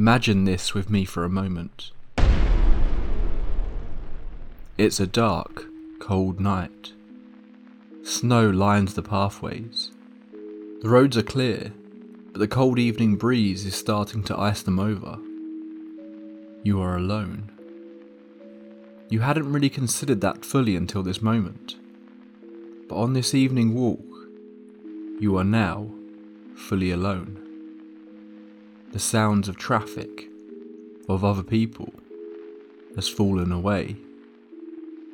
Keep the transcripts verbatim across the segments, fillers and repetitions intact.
Imagine this with me for a moment. It's a dark, cold night. Snow lines the pathways. The roads are clear, but the cold evening breeze is starting to ice them over. You are alone. You hadn't really considered that fully until this moment, but on this evening walk, you are now fully alone. The sounds of traffic, of other people, has fallen away.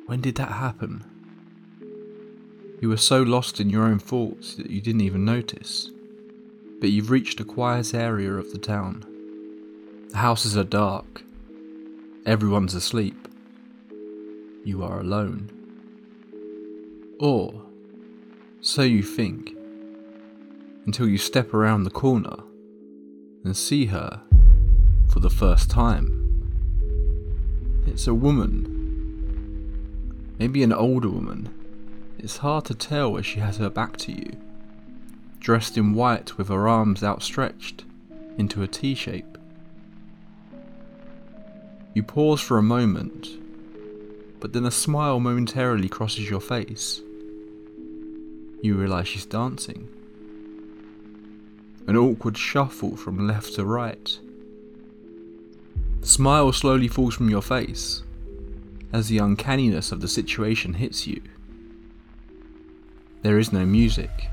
When did that happen? You were so lost in your own thoughts that you didn't even notice, but you've reached a quiet area of the town. The houses are dark, everyone's asleep. You are alone. Or, so you think, until you step around the corner and see her for the first time. It's a woman, maybe an older woman. It's hard to tell as she has her back to you, dressed in white with her arms outstretched into a T-shape. You pause for a moment, but then a smile momentarily crosses your face. You realise she's dancing. An awkward shuffle from left to right. The smile slowly falls from your face as the uncanniness of the situation hits you. There is no music.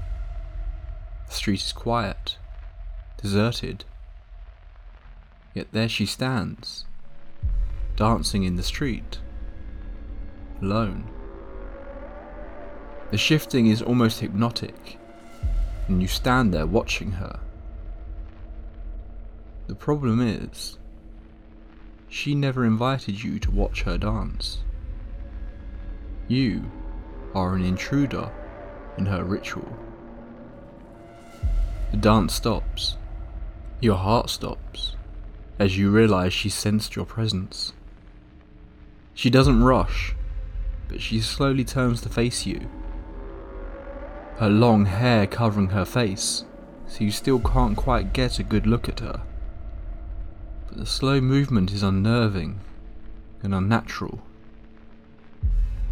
The street is quiet, deserted. Yet there she stands, dancing in the street, alone. The shifting is almost hypnotic, and you stand there watching her. The problem is, she never invited you to watch her dance. You are an intruder in her ritual. The dance stops. Your heart stops as you realise she sensed your presence. She doesn't rush, but she slowly turns to face you, her long hair covering her face, so you still can't quite get a good look at her. But the slow movement is unnerving and unnatural.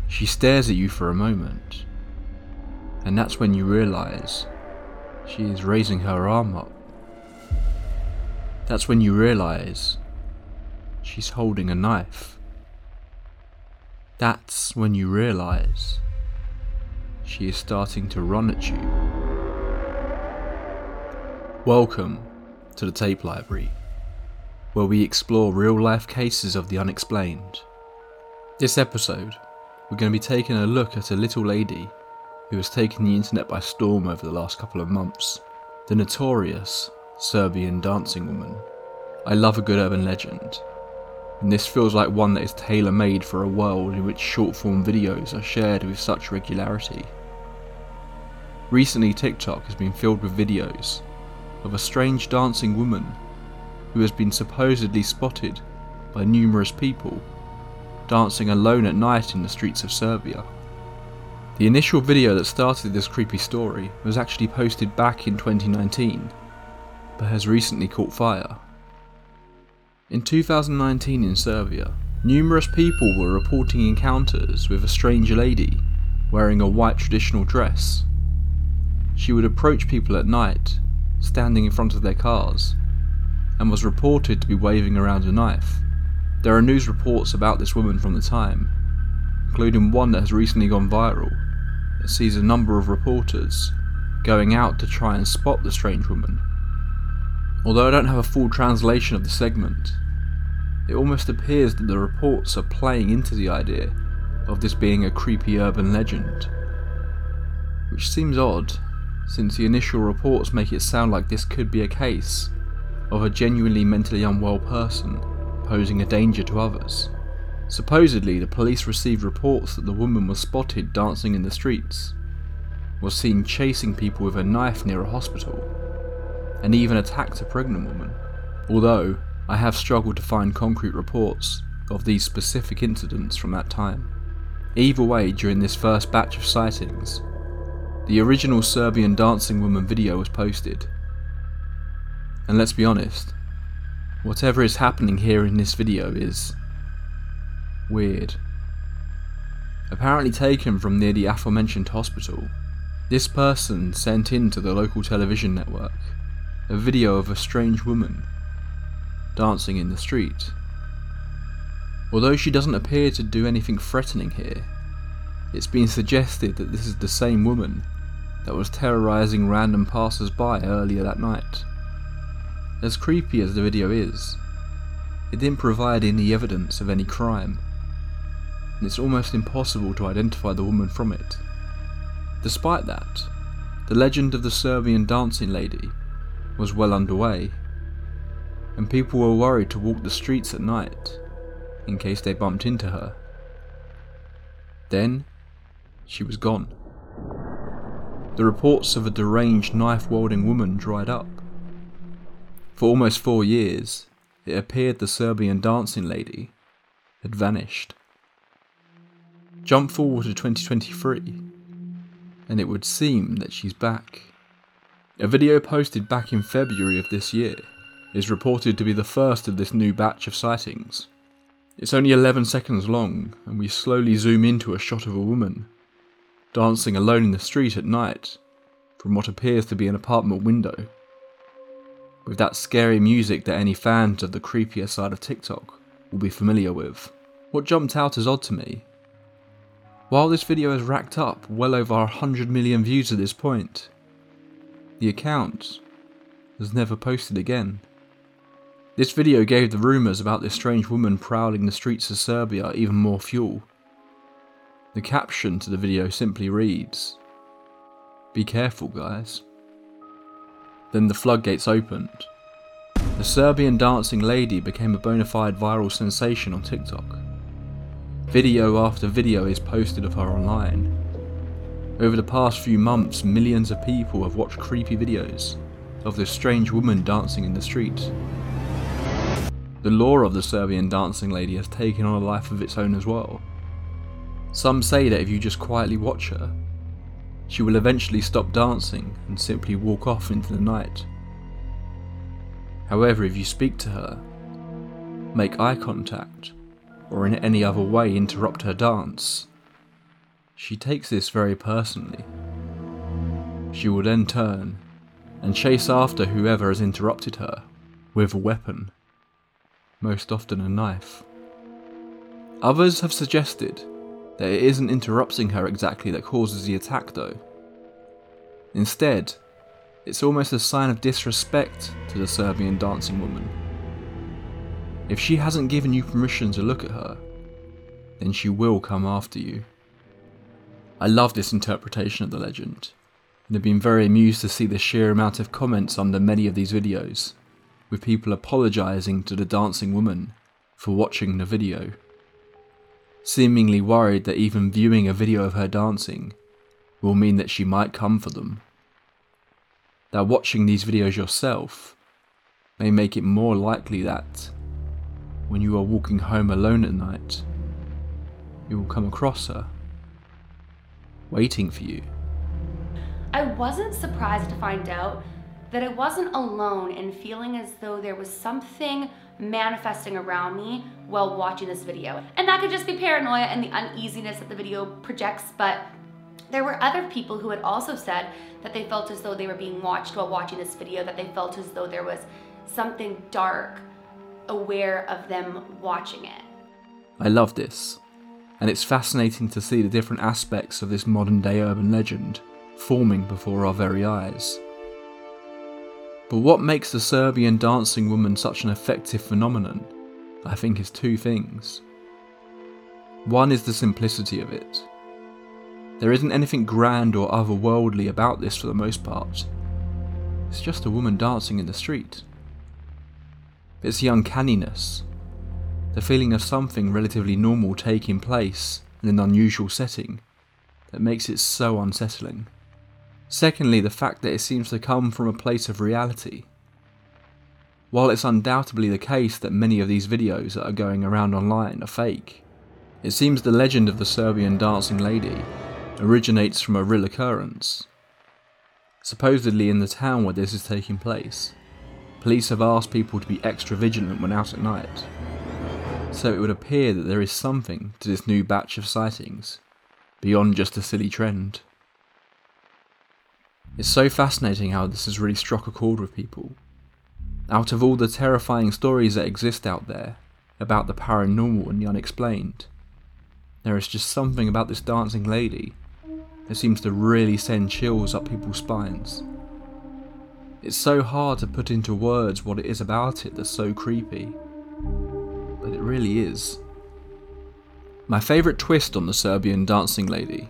She stares at you for a moment, and that's when you realise she is raising her arm up. That's when you realise she's holding a knife. That's when you realise she is starting to run at you. Welcome to the Tape Library, where we explore real-life cases of the unexplained. This episode, we're going to be taking a look at a little lady who has taken the internet by storm over the last couple of months, the notorious Serbian dancing woman. I love a good urban legend, and this feels like one that is tailor-made for a world in which short-form videos are shared with such regularity. Recently, TikTok has been filled with videos of a strange dancing woman who has been supposedly spotted by numerous people dancing alone at night in the streets of Serbia. The initial video that started this creepy story was actually posted back in twenty nineteen, but has recently caught fire. In two thousand nineteen in Serbia, numerous people were reporting encounters with a strange lady wearing a white traditional dress. She would approach people at night, standing in front of their cars, and was reported to be waving around a knife. There are news reports about this woman from the time, including one that has recently gone viral, that sees a number of reporters going out to try and spot the strange woman. Although I don't have a full translation of the segment, it almost appears that the reports are playing into the idea of this being a creepy urban legend, which seems odd, since the initial reports make it sound like this could be a case of a genuinely mentally unwell person posing a danger to others. Supposedly, the police received reports that the woman was spotted dancing in the streets, was seen chasing people with a knife near a hospital, and even attacked a pregnant woman, although I have struggled to find concrete reports of these specific incidents from that time. Either way, during this first batch of sightings, the original Serbian dancing woman video was posted. And let's be honest, Whatever is happening here in this video is weird. Apparently taken from near the aforementioned hospital, this person sent in to the local television network a video of a strange woman dancing in the street. Although she doesn't appear to do anything threatening here, it's been suggested that this is the same woman that was terrorising random passers-by earlier that night. As creepy as the video is, it didn't provide any evidence of any crime, and it's almost impossible to identify the woman from it. Despite that, the legend of the Serbian dancing lady was well underway, and people were worried to walk the streets at night in case they bumped into her. Then, she was gone. The reports of a deranged knife-wielding woman dried up. For almost four years, it appeared the Serbian dancing lady had vanished. Jump forward to twenty twenty-three, and it would seem that she's back. A video posted back in February of this year is reported to be the first of this new batch of sightings. It's only eleven seconds long, and we slowly zoom into a shot of a woman dancing alone in the street at night from what appears to be an apartment window, with that scary music that any fans of the creepier side of TikTok will be familiar with. What jumped out as odd to me, while this video has racked up well over one hundred million views at this point, the account was never posted again. This video gave the rumours about this strange woman prowling the streets of Serbia even more fuel. The caption to the video simply reads, "Be careful, guys." Then the floodgates opened. The Serbian dancing lady became a bona fide viral sensation on TikTok. Video after video is posted of her online. Over the past few months, millions of people have watched creepy videos of this strange woman dancing in the street. The lore of the Serbian dancing lady has taken on a life of its own as well. Some say that if you just quietly watch her, she will eventually stop dancing and simply walk off into the night. However, if you speak to her, make eye contact, or in any other way interrupt her dance, she takes this very personally. She will then turn and chase after whoever has interrupted her with a weapon, most often a knife. Others have suggested that it isn't interrupting her exactly that causes the attack though. Instead, it's almost a sign of disrespect to the Serbian dancing woman. If she hasn't given you permission to look at her, then she will come after you. I love this interpretation of the legend, and have been very amused to see the sheer amount of comments under many of these videos, with people apologising to the dancing woman for watching the video, seemingly worried that even viewing a video of her dancing will mean that she might come for them. That watching these videos yourself may make it more likely that, when you are walking home alone at night, you will come across her, waiting for you. I wasn't surprised to find out that I wasn't alone in feeling as though there was something manifesting around me while watching this video. And that could just be paranoia and the uneasiness that the video projects, but there were other people who had also said that they felt as though they were being watched while watching this video, that they felt as though there was something dark aware of them watching it. I love this, and it's fascinating to see the different aspects of this modern day urban legend forming before our very eyes. But what makes the Serbian dancing woman such an effective phenomenon, I think, is two things. One is the simplicity of it. There isn't anything grand or otherworldly about this for the most part. It's just a woman dancing in the street. It's the uncanniness, the feeling of something relatively normal taking place in an unusual setting, that makes it so unsettling. Secondly, the fact that it seems to come from a place of reality. While it's undoubtedly the case that many of these videos that are going around online are fake, it seems the legend of the Serbian dancing lady originates from a real occurrence. Supposedly in the town where this is taking place, Police have asked people to be extra vigilant when out at night. So it would appear that there is something to this new batch of sightings, beyond just a silly trend. It's so fascinating how this has really struck a chord with people. Out of all the terrifying stories that exist out there about the paranormal and the unexplained, there is just something about this dancing lady that seems to really send chills up people's spines. It's so hard to put into words what it is about it that's so creepy, but it really is. My favourite twist on the Serbian dancing lady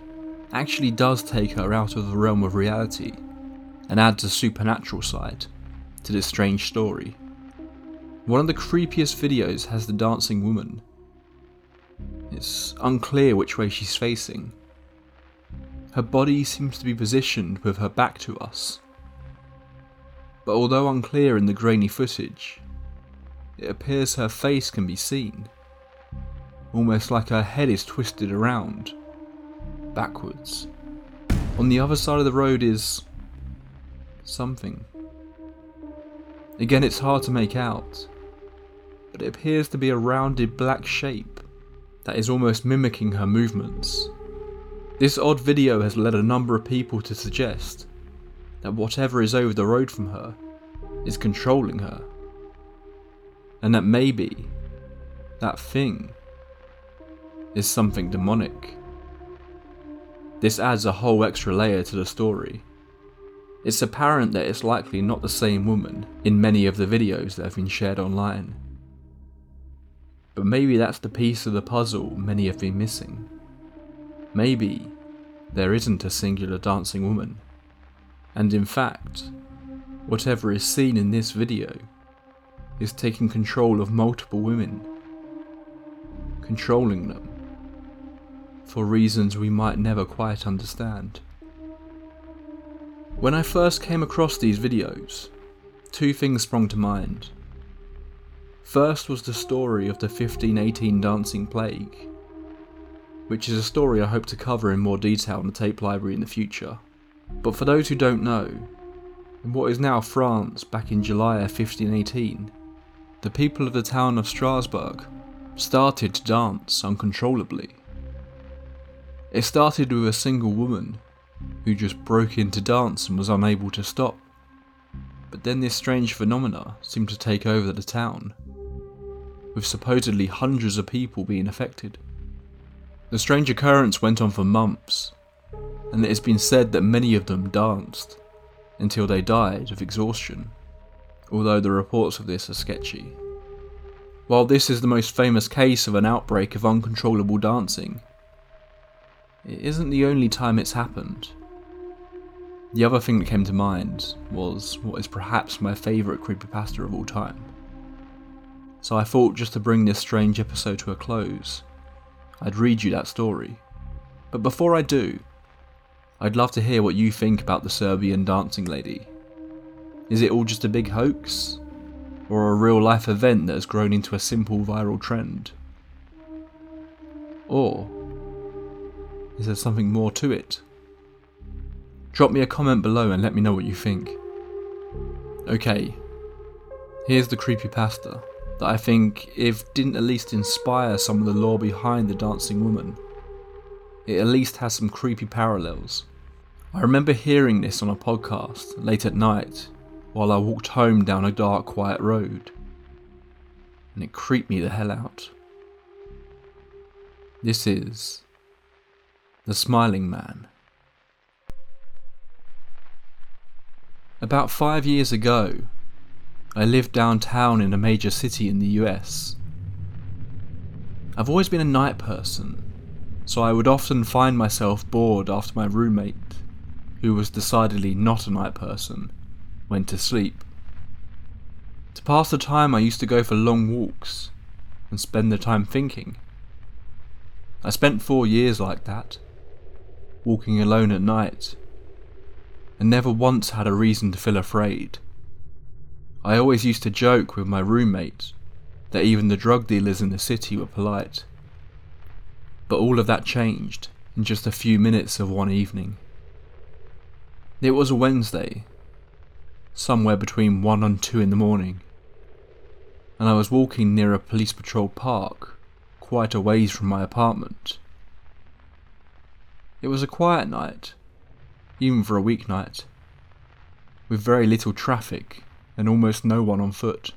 actually does take her out of the realm of reality and adds a supernatural side to this strange story. One of the creepiest videos has the dancing woman. It's unclear which way she's facing. Her body seems to be positioned with her back to us, but although unclear in the grainy footage, it appears her face can be seen, almost like her head is twisted around, backwards. On the other side of the road is something. Again, it's hard to make out, but it appears to be a rounded black shape that is almost mimicking her movements. This odd video has led a number of people to suggest that whatever is over the road from her is controlling her, and that maybe that thing is something demonic. This adds a whole extra layer to the story. It's apparent that it's likely not the same woman in many of the videos that have been shared online. But maybe that's the piece of the puzzle many have been missing. Maybe there isn't a singular dancing woman, and in fact, whatever is seen in this video is taking control of multiple women, controlling them for reasons we might never quite understand. When I first came across these videos, two things sprung to mind. First was the story of the fifteen eighteen Dancing Plague, which is a story I hope to cover in more detail in the Tape Library in the future. But for those who don't know, in what is now France back in July of fifteen eighteen, the people of the town of Strasbourg started to dance uncontrollably. It started with a single woman who just broke into dance and was unable to stop. But then this strange phenomena seemed to take over the town, with supposedly hundreds of people being affected. The strange occurrence went on for months, and it has been said that many of them danced until they died of exhaustion, although the reports of this are sketchy. While this is the most famous case of an outbreak of uncontrollable dancing, it isn't the only time it's happened. The other thing that came to mind was what is perhaps my favourite creepypasta of all time. So I thought, just to bring this strange episode to a close, I'd read you that story. But before I do, I'd love to hear what you think about the Serbian dancing lady. Is it all just a big hoax? Or a real life event that has grown into a simple viral trend? Or is there something more to it? Drop me a comment below and let me know what you think. Okay, here's the creepypasta that I think, if didn't at least inspire some of the lore behind the dancing woman, it at least has some creepy parallels. I remember hearing this on a podcast late at night while I walked home down a dark, quiet road, and it creeped me the hell out. This is The Smiling Man. About five years ago, I lived downtown in a major city in the U S. I've always been a night person, so I would often find myself bored after my roommate, who was decidedly not a night person, went to sleep. To pass the time, I used to go for long walks and spend the time thinking. I spent four years like that, walking alone at night, and never once had a reason to feel afraid. I always used to joke with my roommate that even the drug dealers in the city were polite. But all of that changed in just a few minutes of one evening. It was a Wednesday, somewhere between one and two in the morning, and I was walking near a police patrol park, quite a ways from my apartment. It was a quiet night, even for a weeknight, with very little traffic and almost no one on foot.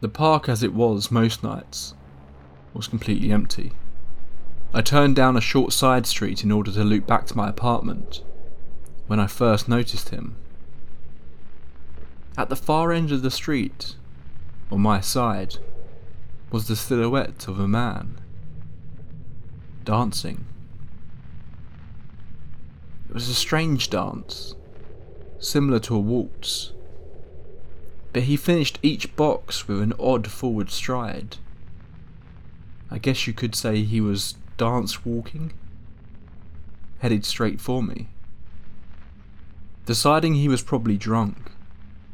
The park, as it was most nights, was completely empty. I turned down a short side street in order to loop back to my apartment, when I first noticed him. At the far end of the street, on my side, was the silhouette of a man, dancing. It was a strange dance, similar to a waltz, but he finished each box with an odd forward stride. I guess you could say he was dance walking, headed straight for me. Deciding he was probably drunk,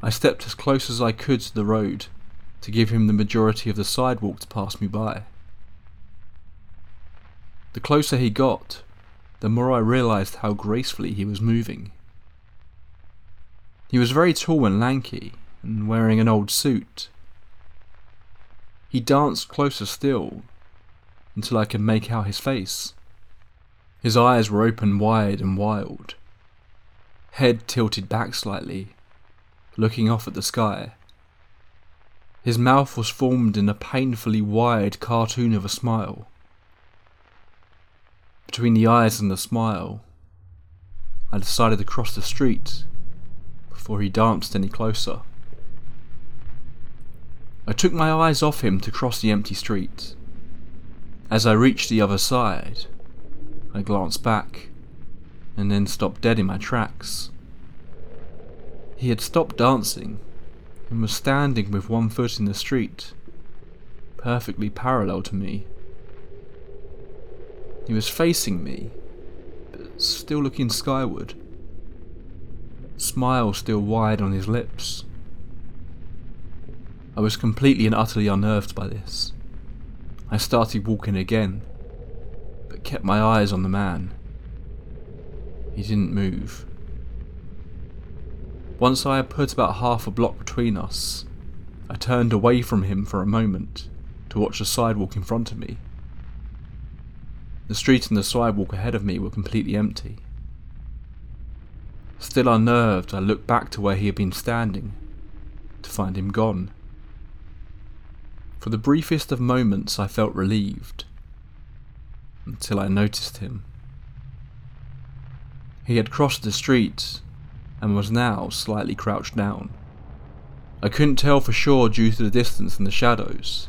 I stepped as close as I could to the road to give him the majority of the sidewalk to pass me by. The closer he got, the more I realised how gracefully he was moving. He was very tall and lanky, and wearing an old suit. He danced closer still, until I could make out his face. His eyes were open wide and wild, head tilted back slightly, looking off at the sky. His mouth was formed in a painfully wide cartoon of a smile. Between the eyes and the smile, I decided to cross the street before he danced any closer. I took my eyes off him to cross the empty street. As I reached the other side, I glanced back and then stopped dead in my tracks. He had stopped dancing and was standing with one foot in the street, perfectly parallel to me. He was facing me, but still looking skyward, smile still wide on his lips. I was completely and utterly unnerved by this. I started walking again, but kept my eyes on the man. He didn't move. Once I had put about half a block between us, I turned away from him for a moment to watch the sidewalk in front of me. The street and the sidewalk ahead of me were completely empty. Still unnerved, I looked back to where he had been standing, to find him gone. For the briefest of moments I felt relieved, until I noticed him. He had crossed the street and was now slightly crouched down. I couldn't tell for sure due to the distance and the shadows,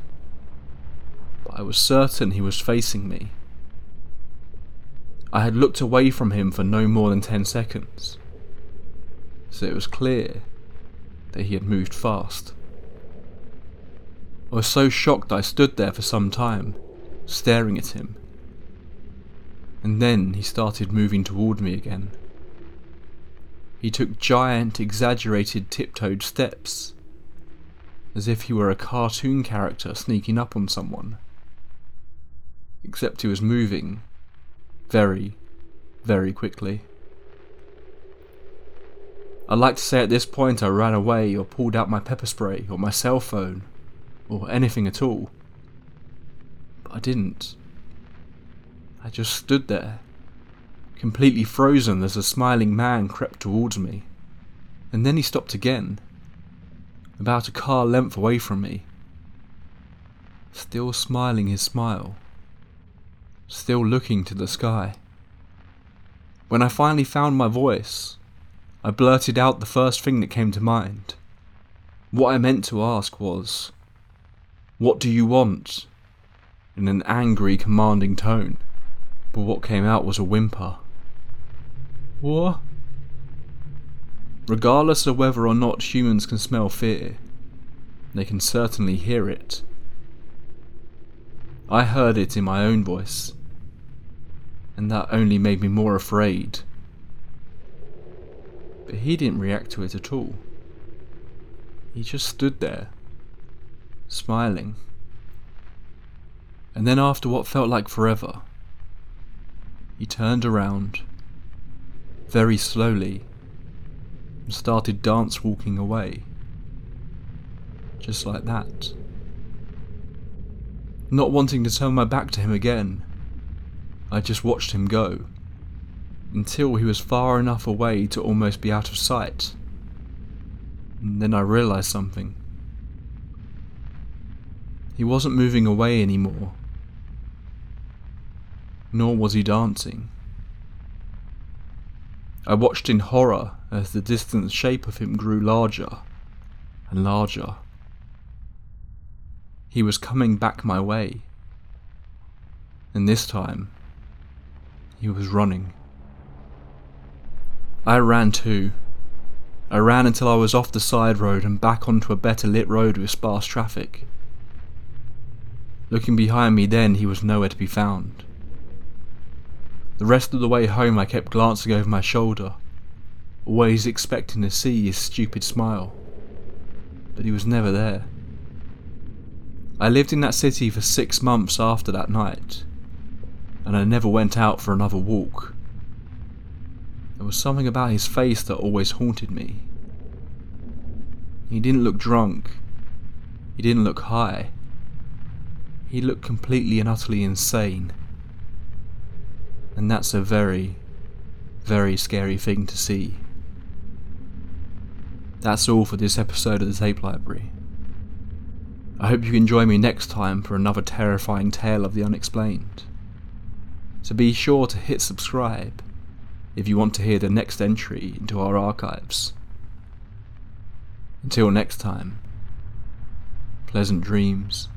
but I was certain he was facing me. I had looked away from him for no more than ten seconds, so it was clear that he had moved fast. I was so shocked I stood there for some time, staring at him, and then he started moving toward me again. He took giant, exaggerated, tiptoed steps, as if he were a cartoon character sneaking up on someone, except he was moving very, very quickly. I'd like to say at this point I ran away or pulled out my pepper spray or my cell phone or anything at all, but I didn't. I just stood there, completely frozen as the smiling man crept towards me, and then he stopped again, about a car length away from me, still smiling his smile, still looking to the sky. When I finally found my voice, I blurted out the first thing that came to mind. What I meant to ask was, "What do you want?" in an angry, commanding tone, but what came out was a whimper. "What?" Regardless of whether or not humans can smell fear, they can certainly hear it. I heard it in my own voice, and that only made me more afraid. But he didn't react to it at all. He just stood there, smiling. And then after what felt like forever, he turned around, very slowly and started dance walking away. Just like that. Not wanting to turn my back to him again, I just watched him go, until he was far enough away to almost be out of sight. And then I realised something. He wasn't moving away anymore, nor was he dancing. I watched in horror as the distant shape of him grew larger and larger. He was coming back my way, and this time, he was running. I ran too. I ran until I was off the side road and back onto a better lit road with sparse traffic. Looking behind me then, he was nowhere to be found. The rest of the way home I kept glancing over my shoulder, always expecting to see his stupid smile, but he was never there. I lived in that city for six months after that night, and I never went out for another walk. There was something about his face that always haunted me. He didn't look drunk, he didn't look high, he looked completely and utterly insane. And that's a very, very scary thing to see. That's all for this episode of the Tape Library. I hope you can join me next time for another terrifying tale of the unexplained. So be sure to hit subscribe if you want to hear the next entry into our archives. Until next time, pleasant dreams.